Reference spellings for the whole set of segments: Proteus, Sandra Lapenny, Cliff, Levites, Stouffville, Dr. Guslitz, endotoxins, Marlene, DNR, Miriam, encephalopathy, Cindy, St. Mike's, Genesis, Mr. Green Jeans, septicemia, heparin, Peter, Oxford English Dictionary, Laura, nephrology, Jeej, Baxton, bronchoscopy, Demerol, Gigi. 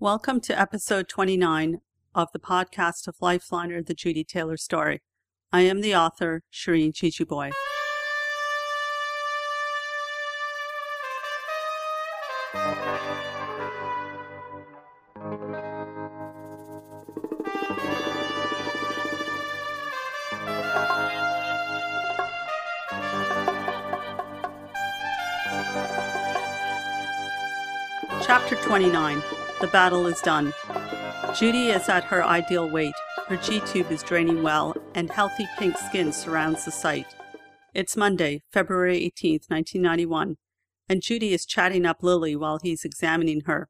Welcome to episode 29 of the podcast of Lifeliner, the Judy Taylor Story. I am the author, Shireen Jeejeebhoy. Chapter 29. The battle is done. Judy is at her ideal weight. Her G-tube is draining well, and healthy pink skin surrounds the site. It's Monday, February 18, 1991, and Judy is chatting up Lily while he's examining her.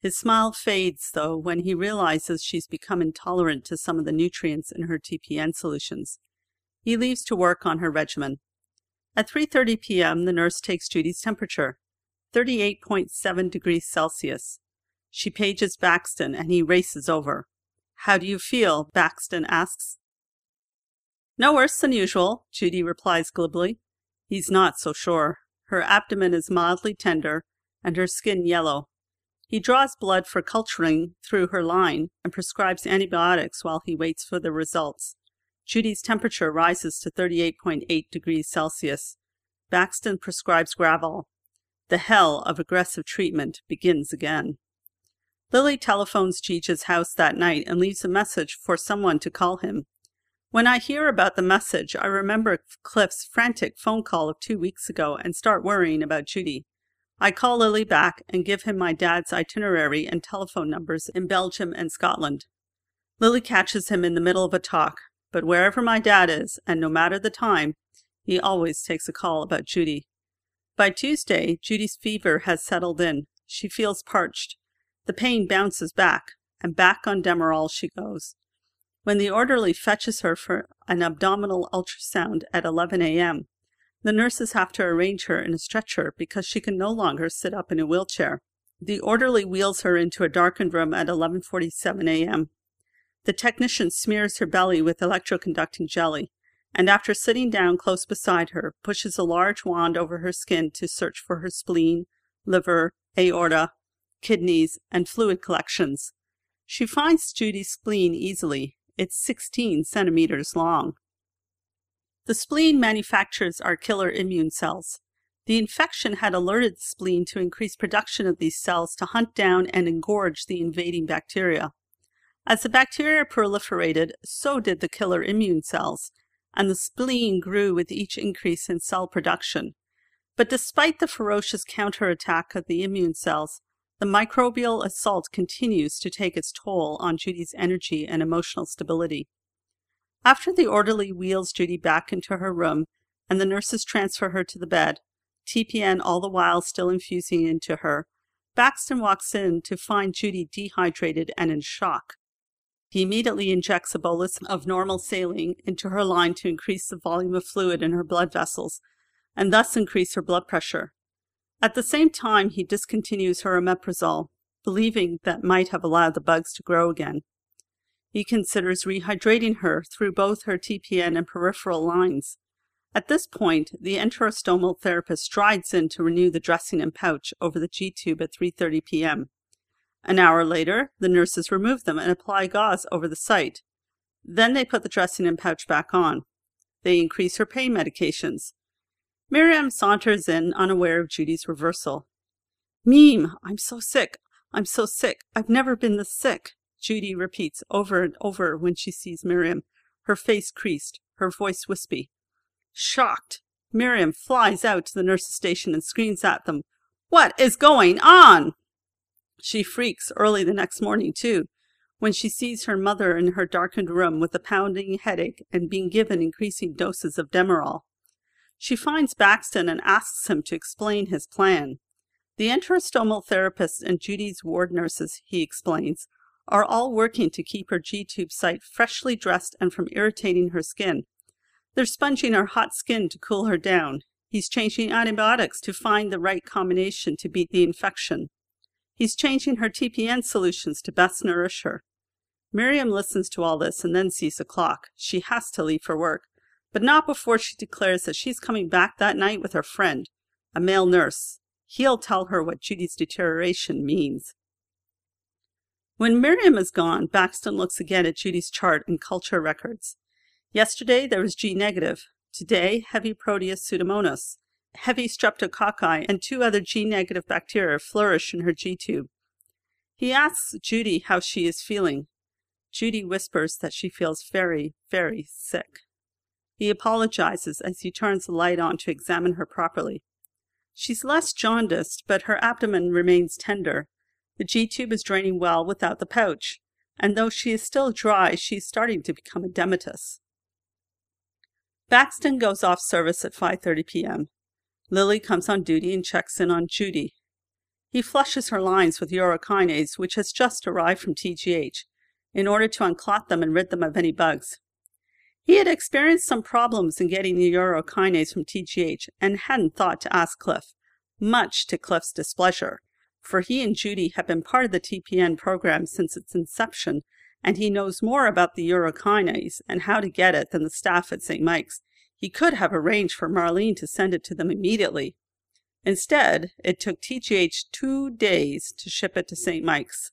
His smile fades, though, when he realizes she's become intolerant to some of the nutrients in her TPN solutions. He leaves to work on her regimen. At 3:30 p.m., the nurse takes Judy's temperature, 38.7 degrees Celsius. She pages Baxton, and he races over. "How do you feel?" Baxton asks. "No worse than usual," Judy replies glibly. He's not so sure. Her abdomen is mildly tender, and her skin yellow. He draws blood for culturing through her line and prescribes antibiotics while he waits for the results. Judy's temperature rises to 38.8 degrees Celsius. Baxton prescribes gravel. The hell of aggressive treatment begins again. Lily telephones Gigi's house that night and leaves a message for someone to call him. When I hear about the message, I remember Cliff's frantic phone call of 2 weeks ago and start worrying about Judy. I call Lily back and give him my dad's itinerary and telephone numbers in Belgium and Scotland. Lily catches him in the middle of a talk, but wherever my dad is, and no matter the time, he always takes a call about Judy. By Tuesday, Judy's fever has settled in. She feels parched. The pain bounces back, and back on Demerol she goes. When the orderly fetches her for an abdominal ultrasound at 11 a.m., the nurses have to arrange her in a stretcher because she can no longer sit up in a wheelchair. The orderly wheels her into a darkened room at 11:47 a.m. The technician smears her belly with electroconducting jelly, and after sitting down close beside her, pushes a large wand over her skin to search for her spleen, liver, aorta, kidneys, and fluid collections. She finds Judy's spleen easily. It's 16 centimeters long. The spleen manufactures our killer immune cells. The infection had alerted the spleen to increase production of these cells to hunt down and engorge the invading bacteria. As the bacteria proliferated, so did the killer immune cells, and the spleen grew with each increase in cell production. But despite the ferocious counterattack of the immune cells, the microbial assault continues to take its toll on Judy's energy and emotional stability. After the orderly wheels Judy back into her room and the nurses transfer her to the bed, TPN all the while still infusing into her, Baxton walks in to find Judy dehydrated and in shock. He immediately injects a bolus of normal saline into her line to increase the volume of fluid in her blood vessels and thus increase her blood pressure. At the same time, he discontinues her omeprazole, believing that might have allowed the bugs to grow again. He considers rehydrating her through both her TPN and peripheral lines. At this point, the enterostomal therapist strides in to renew the dressing and pouch over the G-tube at 3:30 p.m. An hour later, the nurses remove them and apply gauze over the site. Then they put the dressing and pouch back on. They increase her pain medications. Miriam saunters in, unaware of Judy's reversal. "Meme, I'm so sick. I'm so sick. I've never been this sick," Judy repeats over and over when she sees Miriam, her face creased, her voice wispy. Shocked, Miriam flies out to the nurse's station and screams at them, "What is going on?" She freaks early the next morning, too, when she sees her mother in her darkened room with a pounding headache and being given increasing doses of Demerol. She finds Baxton and asks him to explain his plan. The enterostomal therapist and Judy's ward nurses, he explains, are all working to keep her G-tube site freshly dressed and from irritating her skin. They're sponging her hot skin to cool her down. He's changing antibiotics to find the right combination to beat the infection. He's changing her TPN solutions to best nourish her. Miriam listens to all this and then sees the clock. She has to leave for work, but not before she declares that she's coming back that night with her friend, a male nurse. He'll tell her what Judy's deterioration means. When Miriam is gone, Baxton looks again at Judy's chart and culture records. Yesterday there was G negative, today heavy Proteus pseudomonas, heavy streptococci, and two other G negative bacteria flourish in her G-tube. He asks Judy how she is feeling. Judy whispers that she feels very, very sick. He apologizes as he turns the light on to examine her properly. She's less jaundiced, but her abdomen remains tender. The G-tube is draining well without the pouch, and though she is still dry, she is starting to become edematous. Baxton goes off service at 5:30 p.m. Lily comes on duty and checks in on Judy. He flushes her lines with urokinase, which has just arrived from TGH, in order to unclot them and rid them of any bugs. He had experienced some problems in getting the urokinase from TGH and hadn't thought to ask Cliff, much to Cliff's displeasure, for he and Judy have been part of the TPN program since its inception, and he knows more about the urokinase and how to get it than the staff at St. Mike's. He could have arranged for Marlene to send it to them immediately. Instead, it took TGH 2 days to ship it to St. Mike's.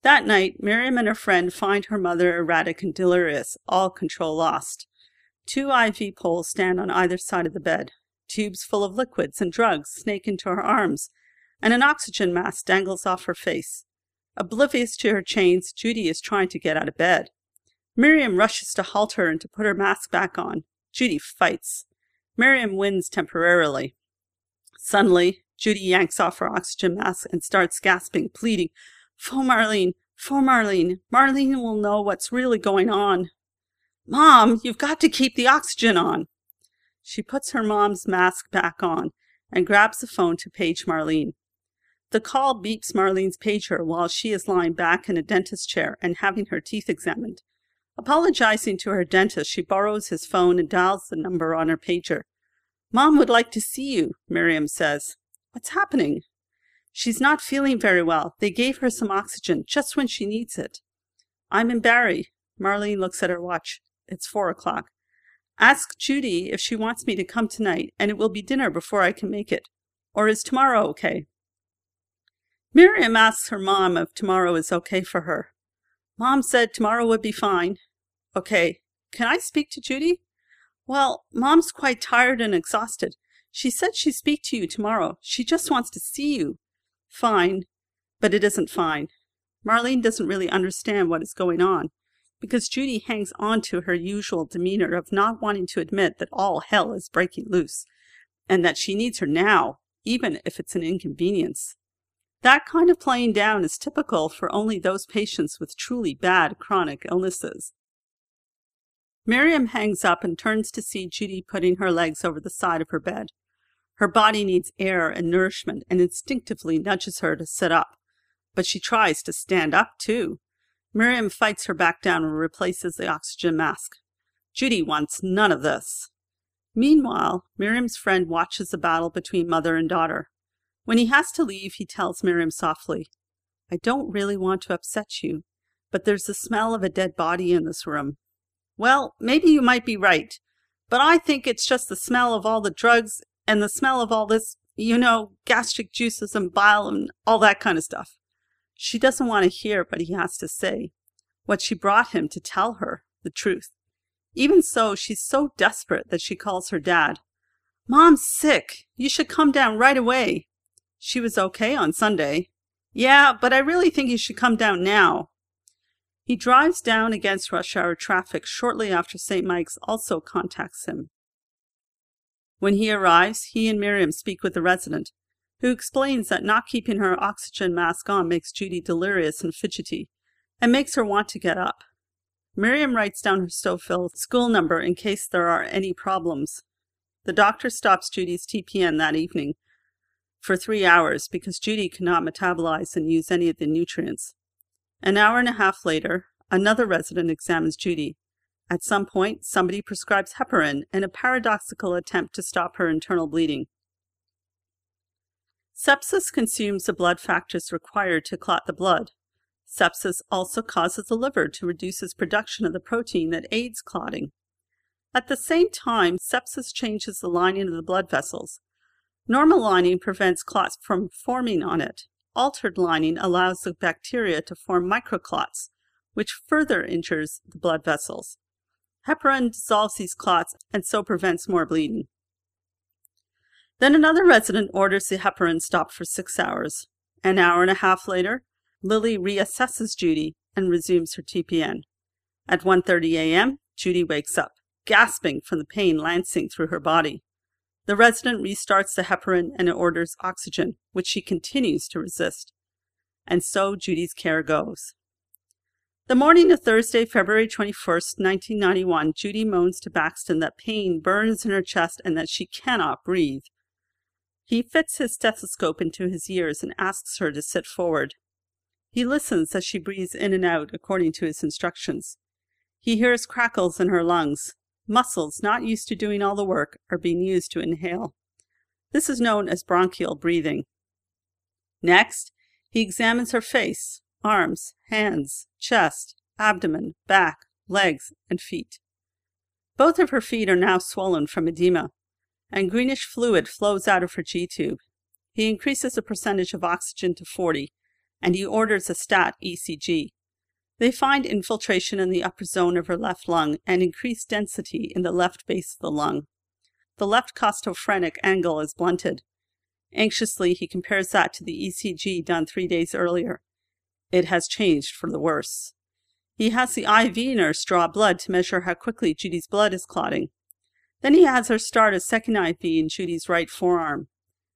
That night, Miriam and her friend find her mother erratic and delirious, all control lost. 2 IV poles stand on either side of the bed. Tubes full of liquids and drugs snake into her arms, and an oxygen mask dangles off her face. Oblivious to her chains, Judy is trying to get out of bed. Miriam rushes to halt her and to put her mask back on. Judy fights. Miriam wins temporarily. Suddenly, Judy yanks off her oxygen mask and starts gasping, pleading, "For Marlene! For Marlene! Marlene will know what's really going on! Mom, you've got to keep the oxygen on!" She puts her mom's mask back on and grabs the phone to page Marlene. The call beeps Marlene's pager while she is lying back in a dentist's chair and having her teeth examined. Apologizing to her dentist, she borrows his phone and dials the number on her pager. "Mom would like to see you," Miriam says. "What's happening?" "She's not feeling very well. They gave her some oxygen just when she needs it." "I'm in Barrie." Marlene looks at her watch. It's 4 o'clock. "Ask Judy if she wants me to come tonight, and it will be dinner before I can make it. Or is tomorrow okay?" Miriam asks her mom if tomorrow is okay for her. "Mom said tomorrow would be fine." "Okay. Can I speak to Judy?" "Well, Mom's quite tired and exhausted. She said she'd speak to you tomorrow. She just wants to see you." "Fine, but it isn't fine." Marlene doesn't really understand what is going on, because Judy hangs on to her usual demeanor of not wanting to admit that all hell is breaking loose, and that she needs her now, even if it's an inconvenience. That kind of playing down is typical for only those patients with truly bad chronic illnesses. Miriam hangs up and turns to see Judy putting her legs over the side of her bed. Her body needs air and nourishment and instinctively nudges her to sit up, but she tries to stand up too. Miriam fights her back down and replaces the oxygen mask. Judy wants none of this. Meanwhile, Miriam's friend watches the battle between mother and daughter. When he has to leave, he tells Miriam softly, "I don't really want to upset you, but there's the smell of a dead body in this room." "Well, maybe you might be right, but I think it's just the smell of all the drugs and the smell of all this, gastric juices and bile and all that kind of stuff." She doesn't want to hear what he has to say, what she brought him to tell her, the truth. Even so, she's so desperate that she calls her dad. "Mom's sick. You should come down right away." "She was okay on Sunday." "Yeah, but I really think you should come down now." He drives down against rush hour traffic shortly after St. Mike's also contacts him. When he arrives, he and Miriam speak with the resident, who explains that not keeping her oxygen mask on makes Judy delirious and fidgety, and makes her want to get up. Miriam writes down her Stouffville school number in case there are any problems. The doctor stops Judy's TPN that evening for 3 hours because Judy cannot metabolize and use any of the nutrients. An hour and a half later, another resident examines Judy. At some point, somebody prescribes heparin in a paradoxical attempt to stop her internal bleeding. Sepsis consumes the blood factors required to clot the blood. Sepsis also causes the liver to reduce its production of the protein that aids clotting. At the same time, sepsis changes the lining of the blood vessels. Normal lining prevents clots from forming on it. altered lining allows the bacteria to form microclots, which further injures the blood vessels. Heparin dissolves these clots and so prevents more bleeding. Then another resident orders the heparin stopped for 6 hours. An hour and a half later, Lily reassesses Judy and resumes her TPN. At 1:30 a.m., Judy wakes up, gasping from the pain lancing through her body. The resident restarts the heparin and orders oxygen, which she continues to resist. And so Judy's care goes. The morning of Thursday, February 21st, 1991, Judy moans to Baxton that pain burns in her chest and that she cannot breathe. He fits his stethoscope into his ears and asks her to sit forward. He listens as she breathes in and out according to his instructions. He hears crackles in her lungs. Muscles not used to doing all the work are being used to inhale. This is known as bronchial breathing. Next, he examines her face, arms, hands, chest, abdomen, back, legs, and feet. Both of her feet are now swollen from edema, and greenish fluid flows out of her G-tube. He increases the percentage of oxygen to 40, and he orders a stat ECG. They find infiltration in the upper zone of her left lung and increased density in the left base of the lung. The left costophrenic angle is blunted. Anxiously, he compares that to the ECG done 3 days earlier. It has changed for the worse. He has the IV nurse draw blood to measure how quickly Judy's blood is clotting. Then he has her start a second IV in Judy's right forearm.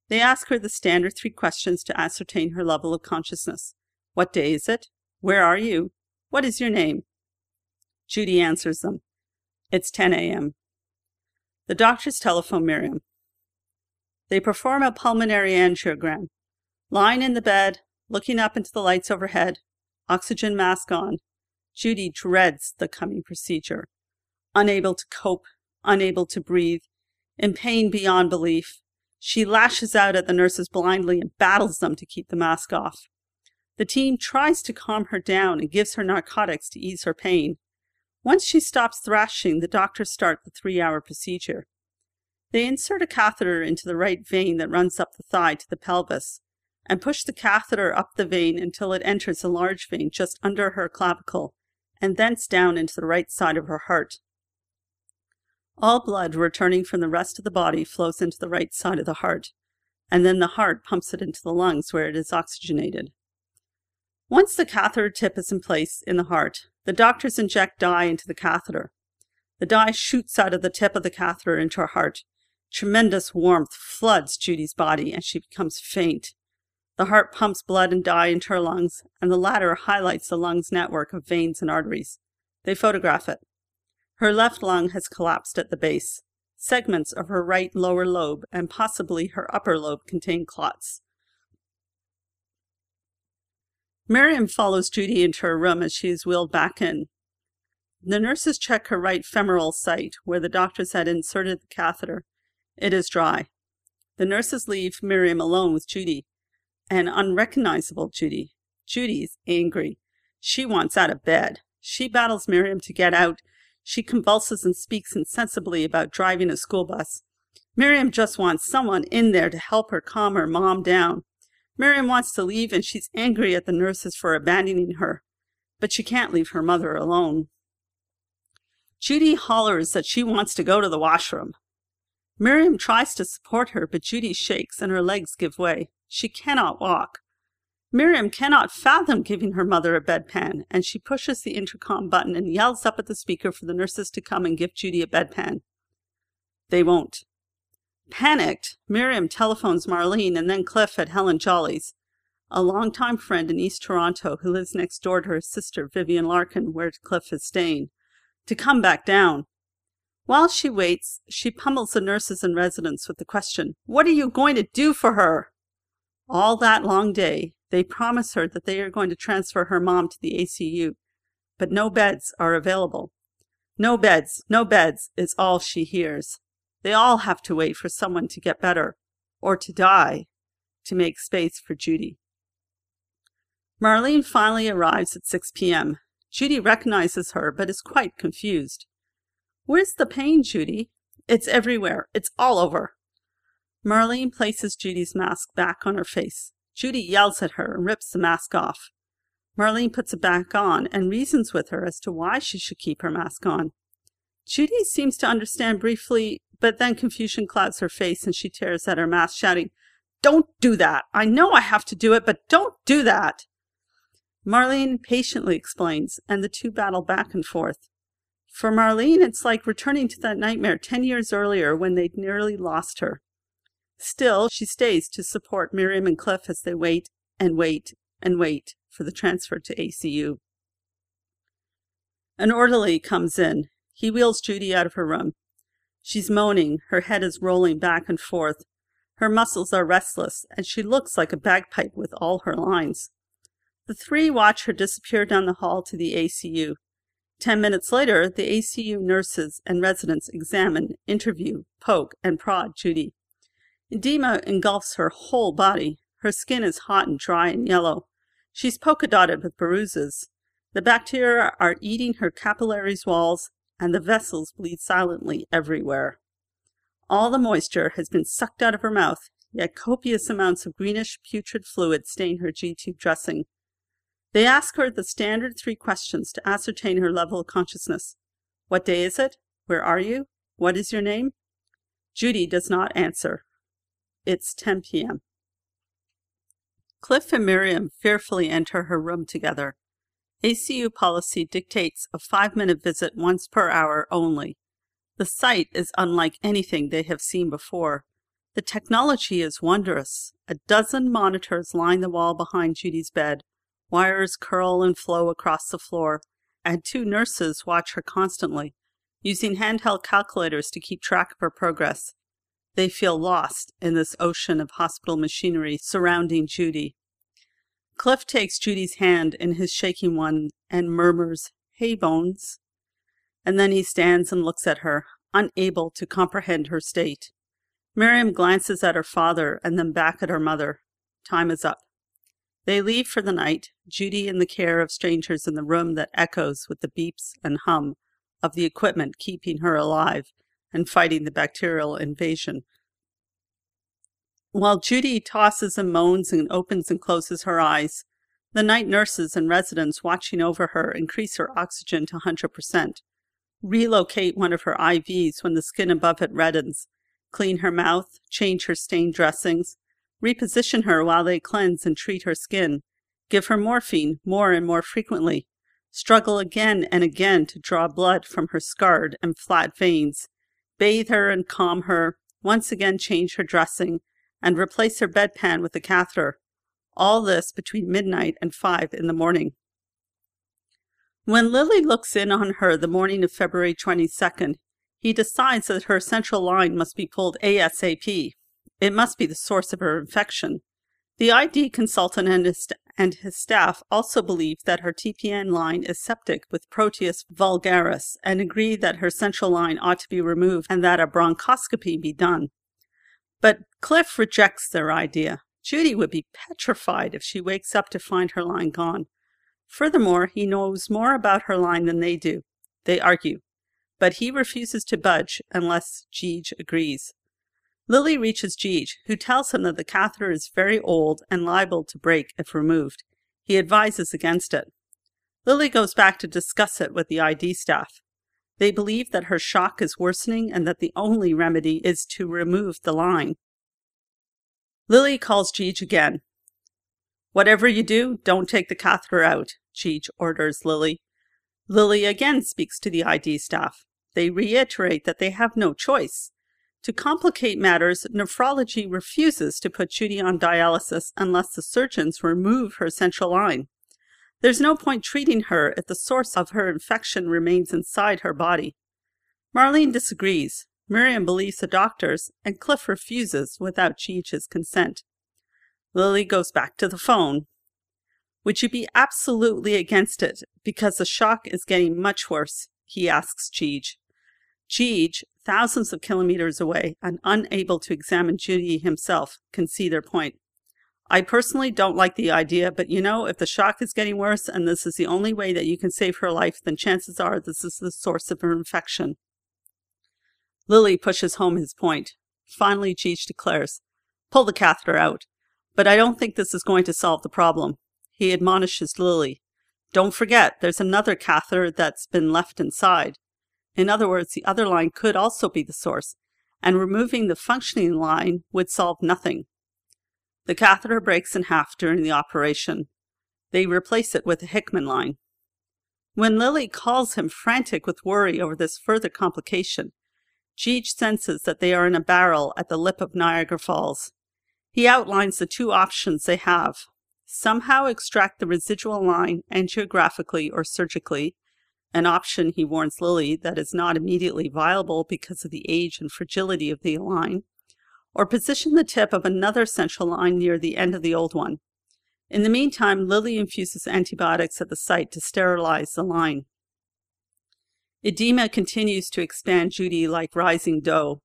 They ask her the standard 3 questions to ascertain her level of consciousness. What day is it? Where are you? What is your name? Judy answers them. It's 10 a.m. The doctors telephone Miriam. They perform a pulmonary angiogram. Lying in the bed, looking up into the lights overhead, oxygen mask on, Judy dreads the coming procedure. Unable to cope, unable to breathe, in pain beyond belief, she lashes out at the nurses blindly and battles them to keep the mask off. The team tries to calm her down and gives her narcotics to ease her pain. Once she stops thrashing, the doctors start the 3-hour procedure. They insert a catheter into the right vein that runs up the thigh to the pelvis and push the catheter up the vein until it enters a large vein just under her clavicle and thence down into the right side of her heart. All blood returning from the rest of the body flows into the right side of the heart, and then the heart pumps it into the lungs where it is oxygenated. Once the catheter tip is in place in the heart, the doctors inject dye into the catheter. The dye shoots out of the tip of the catheter into her heart. Tremendous warmth floods Judy's body and she becomes faint. The heart pumps blood and dye into her lungs, and the latter highlights the lung's network of veins and arteries. They photograph it. Her left lung has collapsed at the base. Segments of her right lower lobe and possibly her upper lobe contain clots. Miriam follows Judy into her room as she is wheeled back in. The nurses check her right femoral site, where the doctors had inserted the catheter. It is dry. The nurses leave Miriam alone with Judy, an unrecognizable Judy. Judy's angry. She wants out of bed. She battles Miriam to get out. She convulses and speaks insensibly about driving a school bus. Miriam just wants someone in there to help her calm her mom down. Miriam wants to leave, and she's angry at the nurses for abandoning her, but she can't leave her mother alone. Judy hollers that she wants to go to the washroom. Miriam tries to support her, but Judy shakes and her legs give way. She cannot walk. Miriam cannot fathom giving her mother a bedpan, and she pushes the intercom button and yells up at the speaker for the nurses to come and give Judy a bedpan. They won't. Panicked, Miriam telephones Marlene and then Cliff at Helen Jolly's, a longtime friend in East Toronto who lives next door to her sister Vivian Larkin, where Cliff is staying, to come back down. While she waits, she pummels the nurses and residents with the question, "What are you going to do for her?" All that long day, they promise her that they are going to transfer her mom to the ACU, but no beds are available. "No beds, no beds," is all she hears. They all have to wait for someone to get better, or to die, to make space for Judy. Marlene finally arrives at 6 p.m. Judy recognizes her, but is quite confused. "Where's the pain, Judy?" "It's everywhere. It's all over." Marlene places Judy's mask back on her face. Judy yells at her and rips the mask off. Marlene puts it back on and reasons with her as to why she should keep her mask on. Judy seems to understand briefly, but then confusion clouds her face and she tears at her mask, shouting, "Don't do that! I know I have to do it, but don't do that!" Marlene patiently explains, and the two battle back and forth. For Marlene, it's like returning to that nightmare 10 years earlier when they'd nearly lost her. Still, she stays to support Miriam and Cliff as they wait and wait and wait for the transfer to ACU. An orderly comes in. He wheels Judy out of her room. She's moaning, her head is rolling back and forth. Her muscles are restless, and she looks like a bagpipe with all her lines. The three watch her disappear down the hall to the ACU. 10 minutes later, the ACU nurses and residents examine, interview, poke, and prod Judy. Edema engulfs her whole body. Her skin is hot and dry and yellow. She's polka-dotted with bruises. The bacteria are eating her capillaries walls, and the vessels bleed silently everywhere. All the moisture has been sucked out of her mouth, yet copious amounts of greenish putrid fluid stain her G-tube dressing. They ask her the standard 3 questions to ascertain her level of consciousness. What day is it? Where are you? What is your name? Judy does not answer. It's 10 p.m. Cliff and Miriam fearfully enter her room together. ACU policy dictates a 5-minute visit once per hour only. The site is unlike anything they have seen before. The technology is wondrous. A dozen monitors line the wall behind Judy's bed. Wires curl and flow across the floor, and 2 nurses watch her constantly, using handheld calculators to keep track of her progress. They feel lost in this ocean of hospital machinery surrounding Judy. Cliff takes Judy's hand in his shaking one and murmurs, "Hey, Bones." And then he stands and looks at her, unable to comprehend her state. Miriam glances at her father and then back at her mother. Time is up. They leave for the night, Judy in the care of strangers in the room that echoes with the beeps and hum of the equipment keeping her alive and fighting the bacterial invasion. While Judy tosses and moans and opens and closes her eyes, the night nurses and residents watching over her increase her oxygen to 100%, relocate one of her IVs when the skin above it reddens, clean her mouth, change her stained dressings, reposition her while they cleanse and treat her skin, give her morphine more and more frequently, struggle again and again to draw blood from her scarred and flat veins, bathe her and calm her, once again change her dressing, and replace her bedpan with a catheter. All this between midnight and 5 in the morning. When Lily looks in on her the morning of February 22nd, he decides that her central line must be pulled ASAP. It must be the source of her infection. The ID consultant and his staff also believe that her TPN line is septic with Proteus vulgaris and agree that her central line ought to be removed and that a bronchoscopy be done. But Cliff rejects their idea. Judy would be petrified if she wakes up to find her line gone. Furthermore, he knows more about her line than they do. They argue, but he refuses to budge unless Jeej agrees. Lily reaches Gigi, who tells him that the catheter is very old and liable to break if removed. He advises against it. Lily goes back to discuss it with the ID staff. They believe that her shock is worsening and that the only remedy is to remove the line. Lily calls Gigi again. "Whatever you do, don't take the catheter out," Gigi orders Lily. Lily again speaks to the ID staff. They reiterate that they have no choice. To complicate matters, nephrology refuses to put Judy on dialysis unless the surgeons remove her central line. There's no point treating her if the source of her infection remains inside her body. Marlene disagrees, Miriam believes the doctors, and Cliff refuses without Cheege's consent. Lily goes back to the phone. "Would you be absolutely against it, because the shock is getting much worse?" he asks Cheege. Cheege, thousands of kilometers away and unable to examine Judy himself, can see their point. "I personally don't like the idea, but you know, if the shock is getting worse and this is the only way that you can save her life, then chances are this is the source of her infection." Lily pushes home his point. Finally, Gigi declares, "Pull the catheter out, But I don't think this is going to solve the problem. He admonishes Lily. Don't forget, there's another catheter that's been left inside. In other words, the other line could also be the source, and removing the functioning line would solve nothing. The catheter breaks in half during the operation. They replace it with a Hickman line. When Lily calls him frantic with worry over this further complication, Jeej senses that they are in a barrel at the lip of Niagara Falls. He outlines the two options they have. Somehow extract the residual line angiographically or surgically, an option, he warns Lily, that is not immediately viable because of the age and fragility of the line, or position the tip of another central line near the end of the old one. In the meantime, Lily infuses antibiotics at the site to sterilize the line. Edema continues to expand Judy like rising dough.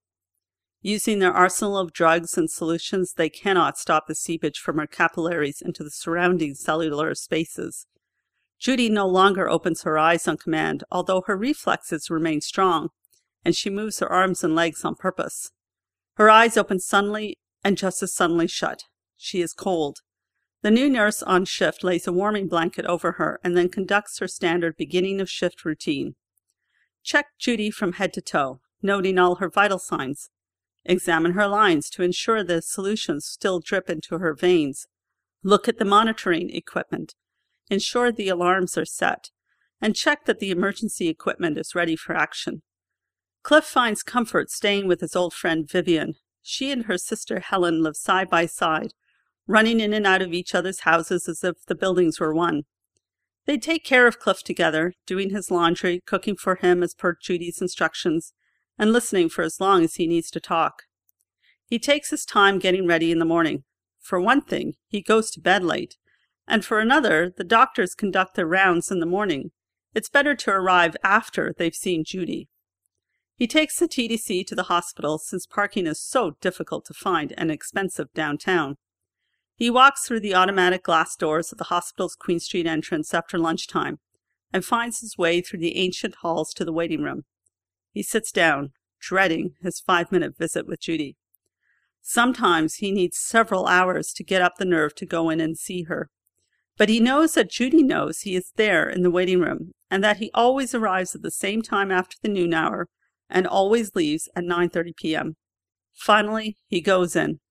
Using their arsenal of drugs and solutions, they cannot stop the seepage from her capillaries into the surrounding cellular spaces. Judy no longer opens her eyes on command, although her reflexes remain strong, and she moves her arms and legs on purpose. Her eyes open suddenly and just as suddenly shut. She is cold. The new nurse on shift lays a warming blanket over her and then conducts her standard beginning of shift routine. Check Judy from head to toe, noting all her vital signs. Examine her lines to ensure the solutions still drip into her veins. Look at the monitoring equipment. Ensure the alarms are set. And check that the emergency equipment is ready for action. Cliff finds comfort staying with his old friend Vivian. She and her sister Helen live side by side, running in and out of each other's houses as if the buildings were one. They take care of Cliff together, doing his laundry, cooking for him as per Judy's instructions, and listening for as long as he needs to talk. He takes his time getting ready in the morning. For one thing, he goes to bed late, and for another, the doctors conduct their rounds in the morning. It's better to arrive after they've seen Judy. He takes the TDC to the hospital since parking is so difficult to find and expensive downtown. He walks through the automatic glass doors of the hospital's Queen Street entrance after lunchtime and finds his way through the ancient halls to the waiting room. He sits down, dreading his 5-minute visit with Judy. Sometimes he needs several hours to get up the nerve to go in and see her. But he knows that Judy knows he is there in the waiting room and that he always arrives at the same time after the noon hour and always leaves at 9:30 p.m. Finally, he goes in.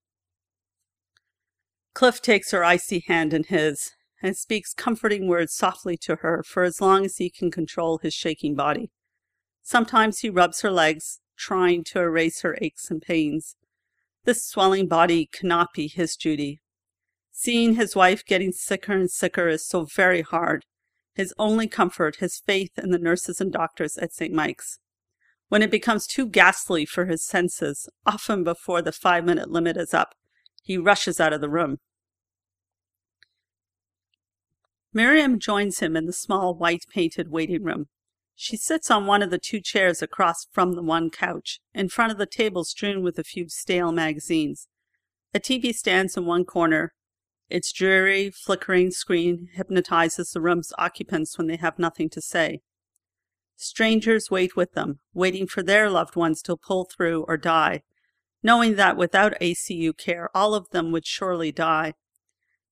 Cliff takes her icy hand in his and speaks comforting words softly to her for as long as he can control his shaking body. Sometimes he rubs her legs, trying to erase her aches and pains. This swelling body cannot be his Judy. Seeing his wife getting sicker and sicker is so very hard. His only comfort, his faith in the nurses and doctors at St. Mike's. When it becomes too ghastly for his senses, often before the 5-minute limit is up, he rushes out of the room. Miriam joins him in the small white-painted waiting room. She sits on one of the two chairs across from the one couch, in front of the table strewn with a few stale magazines. A TV stands in one corner. Its dreary, flickering screen hypnotizes the room's occupants when they have nothing to say. Strangers wait with them, waiting for their loved ones to pull through or die, knowing that without ACU care, all of them would surely die.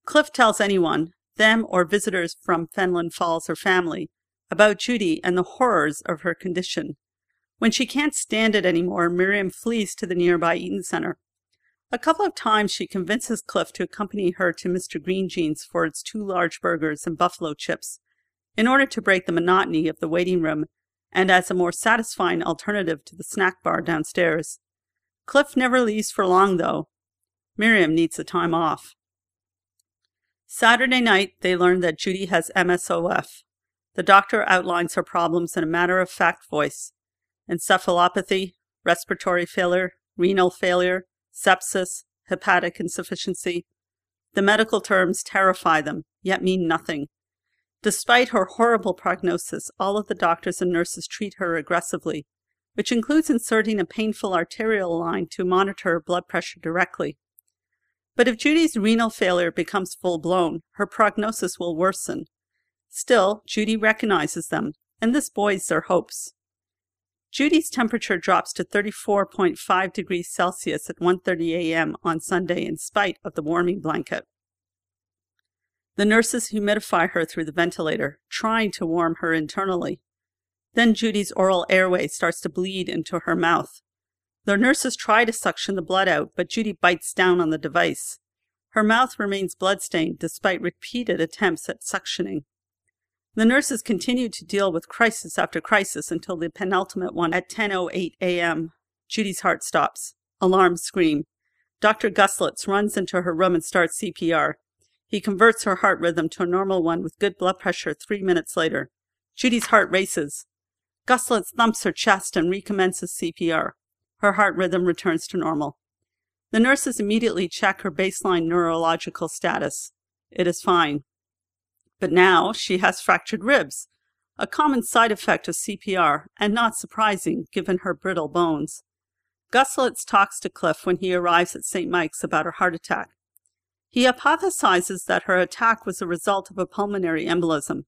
Cliff tells anyone, them or visitors from Fenland Falls or family, about Judy and the horrors of her condition. When she can't stand it anymore, Miriam flees to the nearby Eden Center. A couple of times she convinces Cliff to accompany her to Mr. Green Jeans for its 2 large burgers and buffalo chips, in order to break the monotony of the waiting room and as a more satisfying alternative to the snack bar downstairs. Cliff never leaves for long, though. Miriam needs the time off. Saturday night, they learn that Judy has MSOF. The doctor outlines her problems in a matter-of-fact voice. Encephalopathy, respiratory failure, renal failure, sepsis, hepatic insufficiency. The medical terms terrify them, yet mean nothing. Despite her horrible prognosis, all of the doctors and nurses treat her aggressively, which includes inserting a painful arterial line to monitor her blood pressure directly. But if Judy's renal failure becomes full-blown, her prognosis will worsen. Still, Judy recognizes them, and this buoys their hopes. Judy's temperature drops to 34.5 degrees Celsius at 1:30 a.m. on Sunday in spite of the warming blanket. The nurses humidify her through the ventilator, trying to warm her internally. Then Judy's oral airway starts to bleed into her mouth. The nurses try to suction the blood out, but Judy bites down on the device. Her mouth remains bloodstained despite repeated attempts at suctioning. The nurses continue to deal with crisis after crisis until the penultimate one at 10:08 a.m. Judy's heart stops. Alarms scream. Dr. Guslitz runs into her room and starts CPR. He converts her heart rhythm to a normal one with good blood pressure 3 minutes later. Judy's heart races. Guslitz thumps her chest and recommences CPR. Her heart rhythm returns to normal. The nurses immediately check her baseline neurological status. It is fine. But now she has fractured ribs, a common side effect of CPR, and not surprising given her brittle bones. Guslitz talks to Cliff when he arrives at St. Mike's about her heart attack. He hypothesizes that her attack was a result of a pulmonary embolism.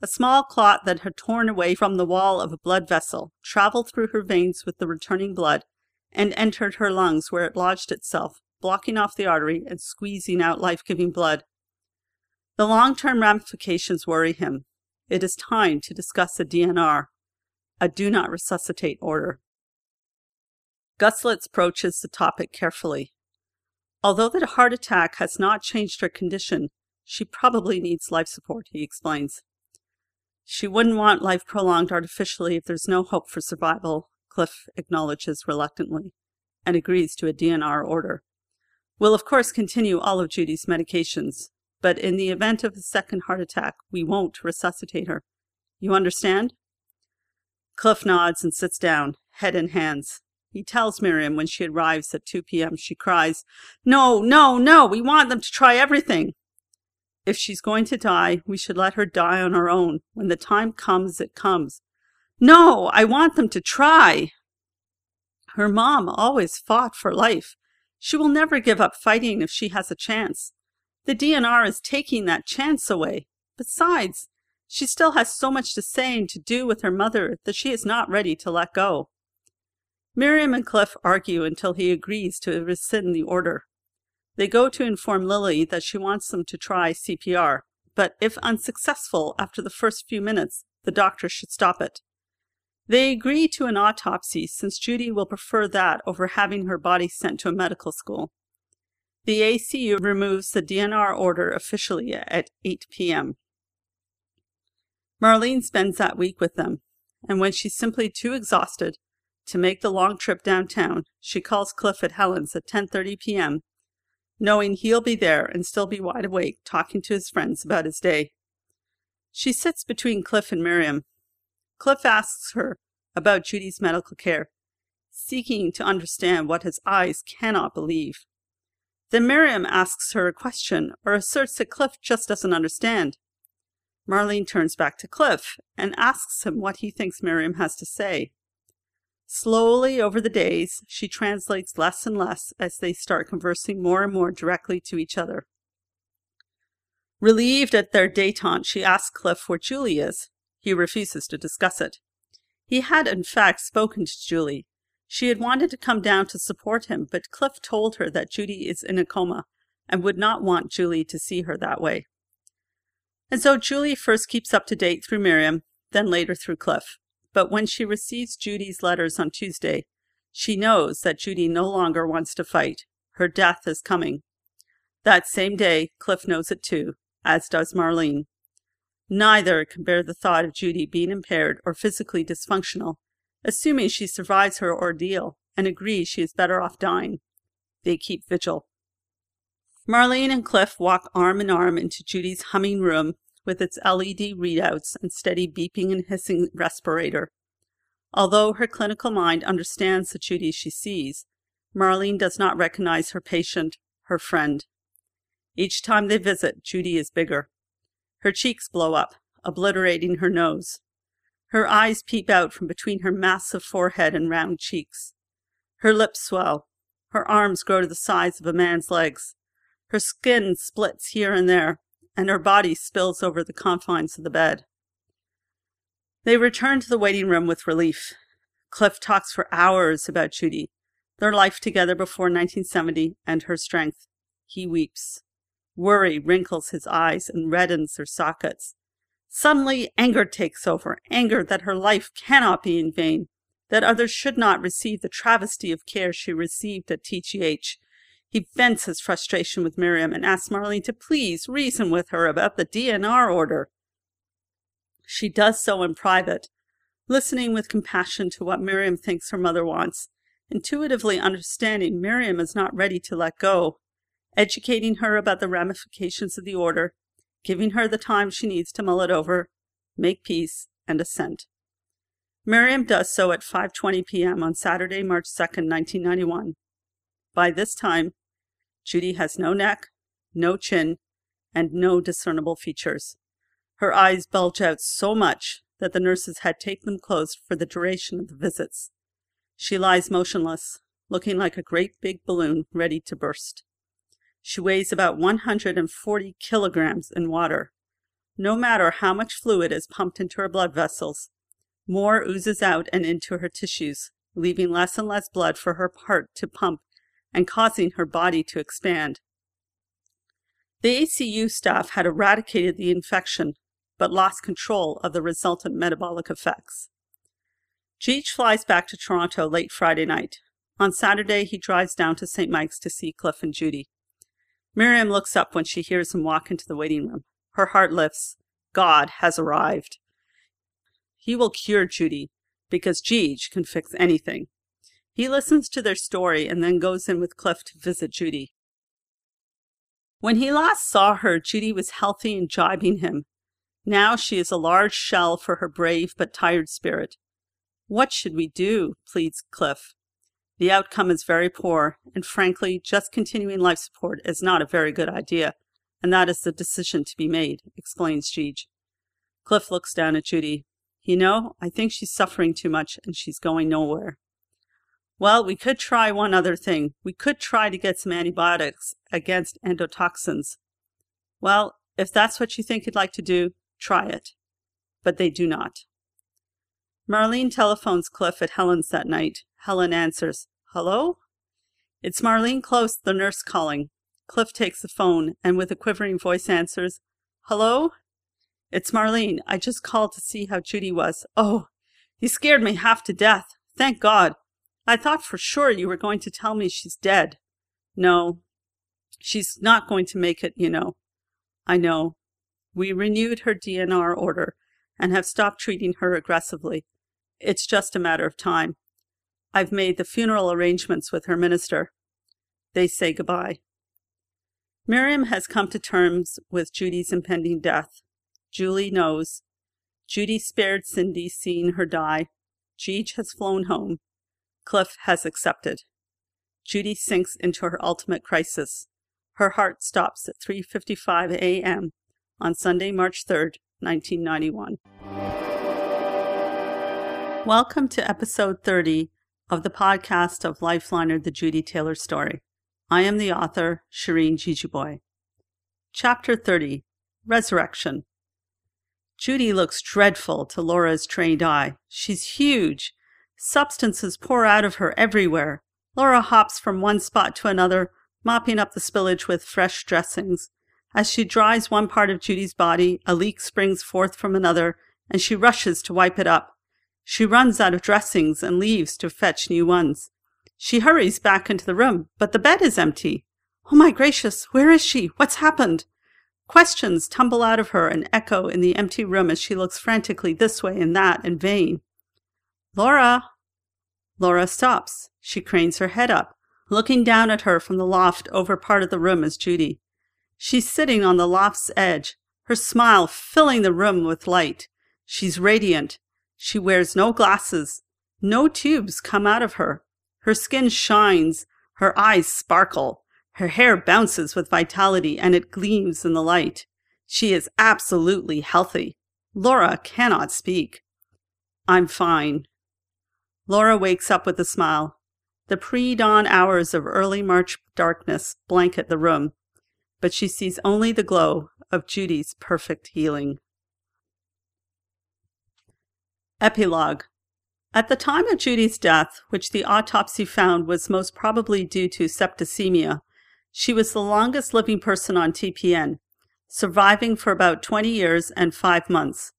A small clot that had torn away from the wall of a blood vessel traveled through her veins with the returning blood and entered her lungs where it lodged itself, blocking off the artery and squeezing out life-giving blood. The long-term ramifications worry him. It is time to discuss a DNR, a do not resuscitate order. Guslitz approaches the topic carefully. Although the heart attack has not changed her condition, she probably needs life support, he explains. She wouldn't want life prolonged artificially if there's no hope for survival, Cliff acknowledges reluctantly, and agrees to a DNR order. We'll, of course, continue all of Judy's medications, but in the event of a second heart attack, we won't resuscitate her. You understand? Cliff nods and sits down, head in hands. He tells Miriam when she arrives at 2 p.m. she cries, "No, no, no, we want them to try everything. If she's going to die, we should let her die on her own. When the time comes, it comes. No, I want them to try." Her mom always fought for life. She will never give up fighting if she has a chance. The DNR is taking that chance away. Besides, she still has so much to say and to do with her mother that she is not ready to let go. Miriam and Cliff argue until he agrees to rescind the order. They go to inform Lily that she wants them to try CPR, but if unsuccessful after the first few minutes, the doctor should stop it. They agree to an autopsy since Judy will prefer that over having her body sent to a medical school. The ACU removes the DNR order officially at 8 p.m. Marlene spends that week with them, and when she's simply too exhausted to make the long trip downtown, she calls Cliff at Helen's at 10:30 p.m., knowing he'll be there and still be wide awake talking to his friends about his day. She sits between Cliff and Miriam. Cliff asks her about Judy's medical care, seeking to understand what his eyes cannot believe. Then Miriam asks her a question or asserts that Cliff just doesn't understand. Marlene turns back to Cliff and asks him what he thinks Miriam has to say. Slowly over the days, she translates less and less as they start conversing more and more directly to each other. Relieved at their détente, she asks Cliff where Julie is. He refuses to discuss it. He had, in fact, spoken to Julie. She had wanted to come down to support him, but Cliff told her that Judy is in a coma and would not want Julie to see her that way. And so Julie first keeps up to date through Miriam, then later through Cliff. But when she receives Judy's letters on Tuesday, she knows that Judy no longer wants to fight. Her death is coming. That same day, Cliff knows it too, as does Marlene. Neither can bear the thought of Judy being impaired or physically dysfunctional, assuming she survives her ordeal, and agree she is better off dying. They keep vigil. Marlene and Cliff walk arm in arm into Judy's humming room with its LED readouts and steady beeping and hissing respirator. Although her clinical mind understands the Judy she sees, Marlene does not recognize her patient, her friend. Each time they visit, Judy is bigger. Her cheeks blow up, obliterating her nose. Her eyes peep out from between her massive forehead and round cheeks. Her lips swell. Her arms grow to the size of a man's legs. Her skin splits here and there, and her body spills over the confines of the bed. They return to the waiting room with relief. Cliff talks for hours about Judy, their life together before 1970, and her strength. He weeps. Worry wrinkles his eyes and reddens their sockets. Suddenly, anger takes over, anger that her life cannot be in vain, that others should not receive the travesty of care she received at TGH. He vents his frustration with Miriam and asks Marlene to please reason with her about the DNR order. She does so in private, listening with compassion to what Miriam thinks her mother wants, intuitively understanding Miriam is not ready to let go, educating her about the ramifications of the order, giving her the time she needs to mull it over, make peace, and assent. Miriam does so at 5:20 p.m. on Saturday, March 2, 1991. By this time, Judy has no neck, no chin, and no discernible features. Her eyes bulge out so much that the nurses had to take them closed for the duration of the visits. She lies motionless, looking like a great big balloon ready to burst. She weighs about 140 kilograms in water. No matter how much fluid is pumped into her blood vessels, more oozes out and into her tissues, leaving less and less blood for her heart to pump and causing her body to expand. The ACU staff had eradicated the infection, but lost control of the resultant metabolic effects. Jeej flies back to Toronto late Friday night. On Saturday, he drives down to St. Mike's to see Cliff and Judy. Miriam looks up when she hears him walk into the waiting room. Her heart lifts. God has arrived. He will cure Judy, because Jeej can fix anything. He listens to their story and then goes in with Cliff to visit Judy. When he last saw her, Judy was healthy and jibing him. Now she is a large shell for her brave but tired spirit. "What should we do?" pleads Cliff. The outcome is very poor, and frankly, just continuing life support is not a very good idea, and that is the decision to be made, explains Gigi. Cliff looks down at Judy. "You know, I think she's suffering too much, and she's going nowhere." "Well, we could try one other thing. We could try to get some antibiotics against endotoxins." "Well, if that's what you think you'd like to do, try it." But they do not. Marlene telephones Cliff at Helen's that night. Helen answers. "Hello?" "It's Marlene Close, the nurse calling." Cliff takes the phone and with a quivering voice answers. "Hello? It's Marlene. I just called to see how Judy was. Oh, you scared me half to death. Thank God. I thought for sure you were going to tell me she's dead." "No, she's not going to make it, you know." "I know. We renewed her DNR order and have stopped treating her aggressively. It's just a matter of time. I've made the funeral arrangements with her minister." They say goodbye. Miriam has come to terms with Judy's impending death. Julie knows. Judy spared Cindy seeing her die. Jeej has flown home. Cliff has accepted. Judy sinks into her ultimate crisis. Her heart stops at 3:55 a.m. on Sunday, March 3rd, 1991. Welcome to episode 30 of the podcast of Lifeliner, the Judy Taylor Story. I am the author, Shireen Jeejeebhoy. Chapter 30, Resurrection. Judy looks dreadful to Laura's trained eye. She's huge. Substances pour out of her everywhere. Laura hops from one spot to another, mopping up the spillage with fresh dressings. As she dries one part of Judy's body, a leak springs forth from another, and she rushes to wipe it up. She runs out of dressings and leaves to fetch new ones. She hurries back into the room, but the bed is empty. Oh my gracious, where is she? What's happened? Questions tumble out of her and echo in the empty room as she looks frantically this way and that in vain. "Laura!" Laura stops. She cranes her head up, looking down at her from the loft over part of the room is Judy. She's sitting on the loft's edge, her smile filling the room with light. She's radiant. She wears no glasses. No tubes come out of her. Her skin shines. Her eyes sparkle. Her hair bounces with vitality, and it gleams in the light. She is absolutely healthy. Laura cannot speak. "I'm fine." Laura wakes up with a smile. The pre-dawn hours of early March darkness blanket the room, but she sees only the glow of Judy's perfect healing. Epilogue. At the time of Judy's death, which the autopsy found was most probably due to septicemia, she was the longest living person on TPN, surviving for about 20 years and 5 months.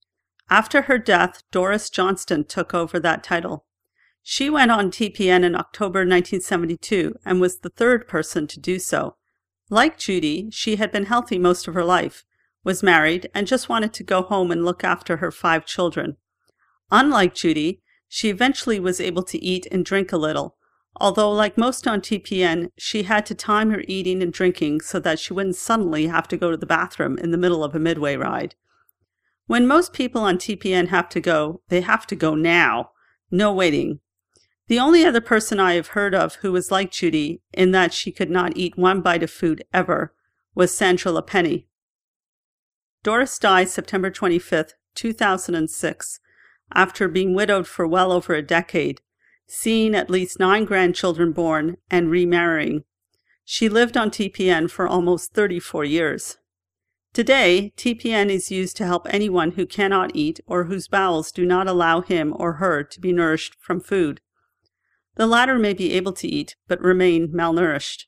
After her death, Doris Johnston took over that title. She went on TPN in October 1972 and was the third person to do so. Like Judy, she had been healthy most of her life, was married, and just wanted to go home and look after her 5 children. Unlike Judy, she eventually was able to eat and drink a little, although like most on TPN, she had to time her eating and drinking so that she wouldn't suddenly have to go to the bathroom in the middle of a midway ride. When most people on TPN have to go, they have to go now. No waiting. The only other person I have heard of who was like Judy in that she could not eat one bite of food ever was Sandra LaPenny. Doris died September 25, 2006, after being widowed for well over a decade, seeing at least 9 grandchildren born, and remarrying. She lived on TPN for almost 34 years. Today, TPN is used to help anyone who cannot eat or whose bowels do not allow him or her to be nourished from food. The latter may be able to eat, but remain malnourished.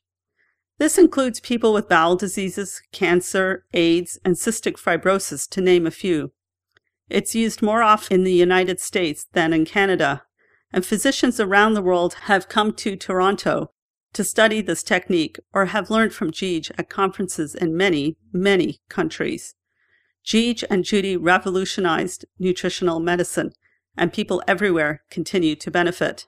This includes people with bowel diseases, cancer, AIDS, and cystic fibrosis, to name a few. It's used more often in the United States than in Canada, and physicians around the world have come to Toronto to study this technique, or have learned from Jeej at conferences in many, many countries. Jeej and Judy revolutionized nutritional medicine, and people everywhere continue to benefit.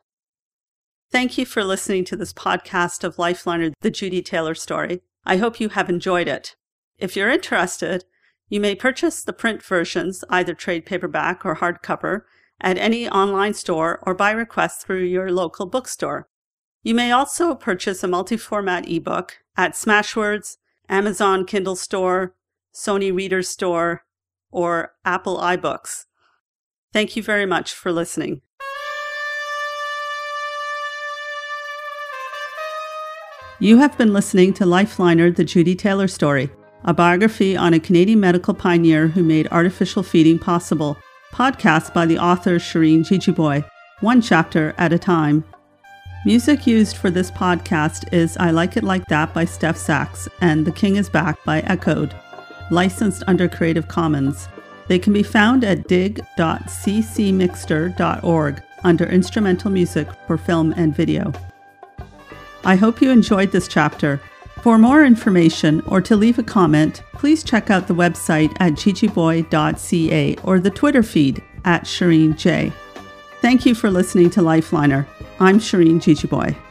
Thank you for listening to this podcast of Lifeliner, the Judy Taylor story. I hope you have enjoyed it. If you're interested, you may purchase the print versions, either trade paperback or hardcover, at any online store or by request through your local bookstore. You may also purchase a multi-format ebook at Smashwords, Amazon Kindle Store, Sony Reader Store, or Apple iBooks. Thank you very much for listening. You have been listening to Lifeliner, the Judy Taylor story, a biography on a Canadian medical pioneer who made artificial feeding possible, podcast by the author Shireen Jeejeebhoy, one chapter at a time. Music used for this podcast is I Like It Like That by Steph Sachs and The King Is Back by Echoed, licensed under Creative Commons. They can be found at dig.ccmixter.org under instrumental music for film and video. I hope you enjoyed this chapter. For more information or to leave a comment, please check out the website at jeejeebhoy.ca or the Twitter feed at Shireen J. Thank you for listening to Lifeliner. I'm Shireen Jeejeebhoy.